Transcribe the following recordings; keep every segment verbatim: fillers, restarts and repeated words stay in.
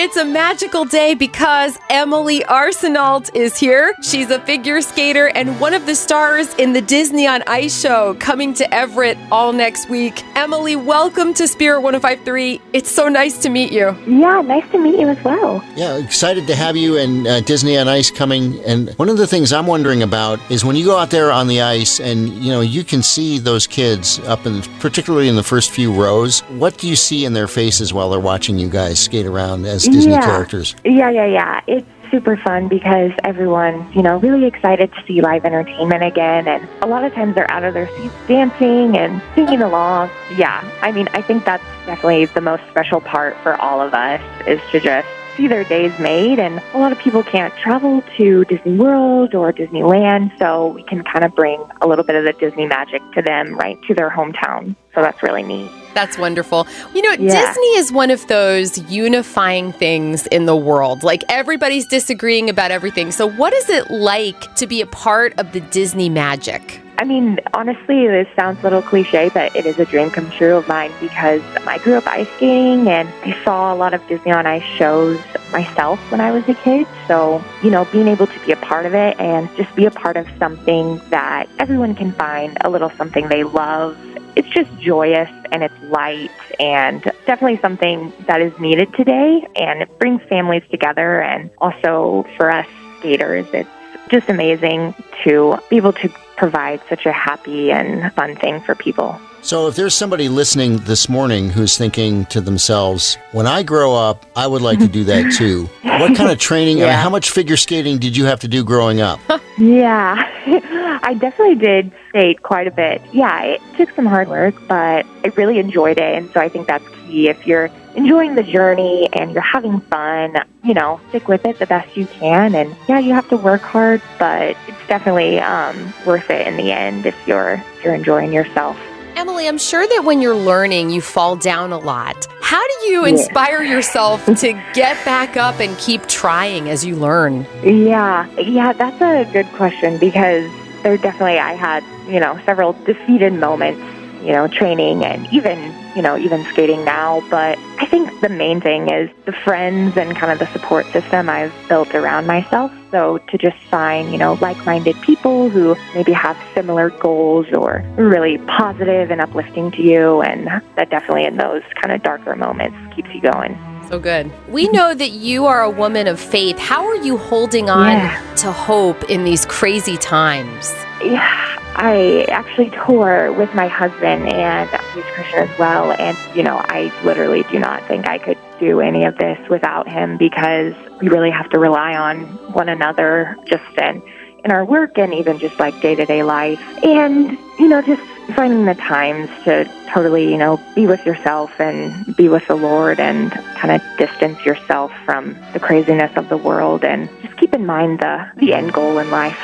It's a magical day because Emily Arsenault is here. She's a figure skater and one of the stars in the Disney on Ice show coming to Everett all next week. Emily, welcome to Spirit One O Five Three. It's so nice to meet you. Yeah, nice to meet you as well. Yeah, excited to have you and uh, Disney on Ice coming. And one of the things I'm wondering about is when you go out there on the ice and, you know, you can see those kids up in, particularly in the first few rows, what do you see in their faces while they're watching you guys skate around as Disney yeah. characters? Yeah, yeah, yeah. It's super fun because everyone's, you know, really excited to see live entertainment again. And a lot of times they're out of their seats dancing and singing along. Yeah, I mean, I think that's definitely the most special part for all of us is to just see their days made. And a lot of people can't travel to Disney World or Disneyland, so we can kind of bring a little bit of the Disney magic to them, right, to their hometown. So that's really neat. That's wonderful. You know, yeah. Disney is one of those unifying things in the world. Like, everybody's disagreeing about everything. So what is it like to be a part of the Disney magic? I mean, honestly, this sounds a little cliche, but it is a dream come true of mine because I grew up ice skating and I saw a lot of Disney on Ice shows myself when I was a kid. So, you know, being able to be a part of it and just be a part of something that everyone can find a little something they love. It's just joyous and it's light and definitely something that is needed today, and it brings families together. And also for us skaters, it's just amazing to be able to provide such a happy and fun thing for people. So if there's somebody listening this morning who's thinking to themselves, when I grow up, I would like to do that too. What kind of training, yeah. I mean, how much figure skating did you have to do growing up? yeah, I definitely did skate quite a bit. Yeah, it took some hard work, but I really enjoyed it. And so I think that's key. If you're enjoying the journey and you're having fun, you know, stick with it the best you can. And yeah, you have to work hard, but it's definitely um, worth it in the end if you're, if you're enjoying yourself. Emily, I'm sure that when you're learning, you fall down a lot. How do you inspire yeah. yourself to get back up and keep trying as you learn? Yeah, yeah, that's a good question because there definitely, I had, you know, several defeated moments, you know, training and even, you know, even skating now. But I think the main thing is the friends and kind of the support system I've built around myself. So to just find, you know, like-minded people who maybe have similar goals or really positive and uplifting to you. And that definitely in those kind of darker moments keeps you going. So good. We know that you are a woman of faith. How are you holding on yeah. to hope in these crazy times? Yeah, I actually tour with my husband, and he's Christian as well. And, you know, I literally do not think I could do any of this without him because we really have to rely on one another just in, in our work and even just like day-to-day life. And, you know, just finding the times to totally, you know, be with yourself and be with the Lord and kind of distance yourself from the craziness of the world and just keep in mind the, the end goal in life.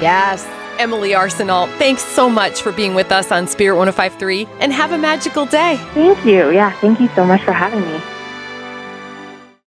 Yes. Emily Arsenault, thanks so much for being with us on Spirit one oh five point three and have a magical day. Thank you. Yeah, thank you so much for having me.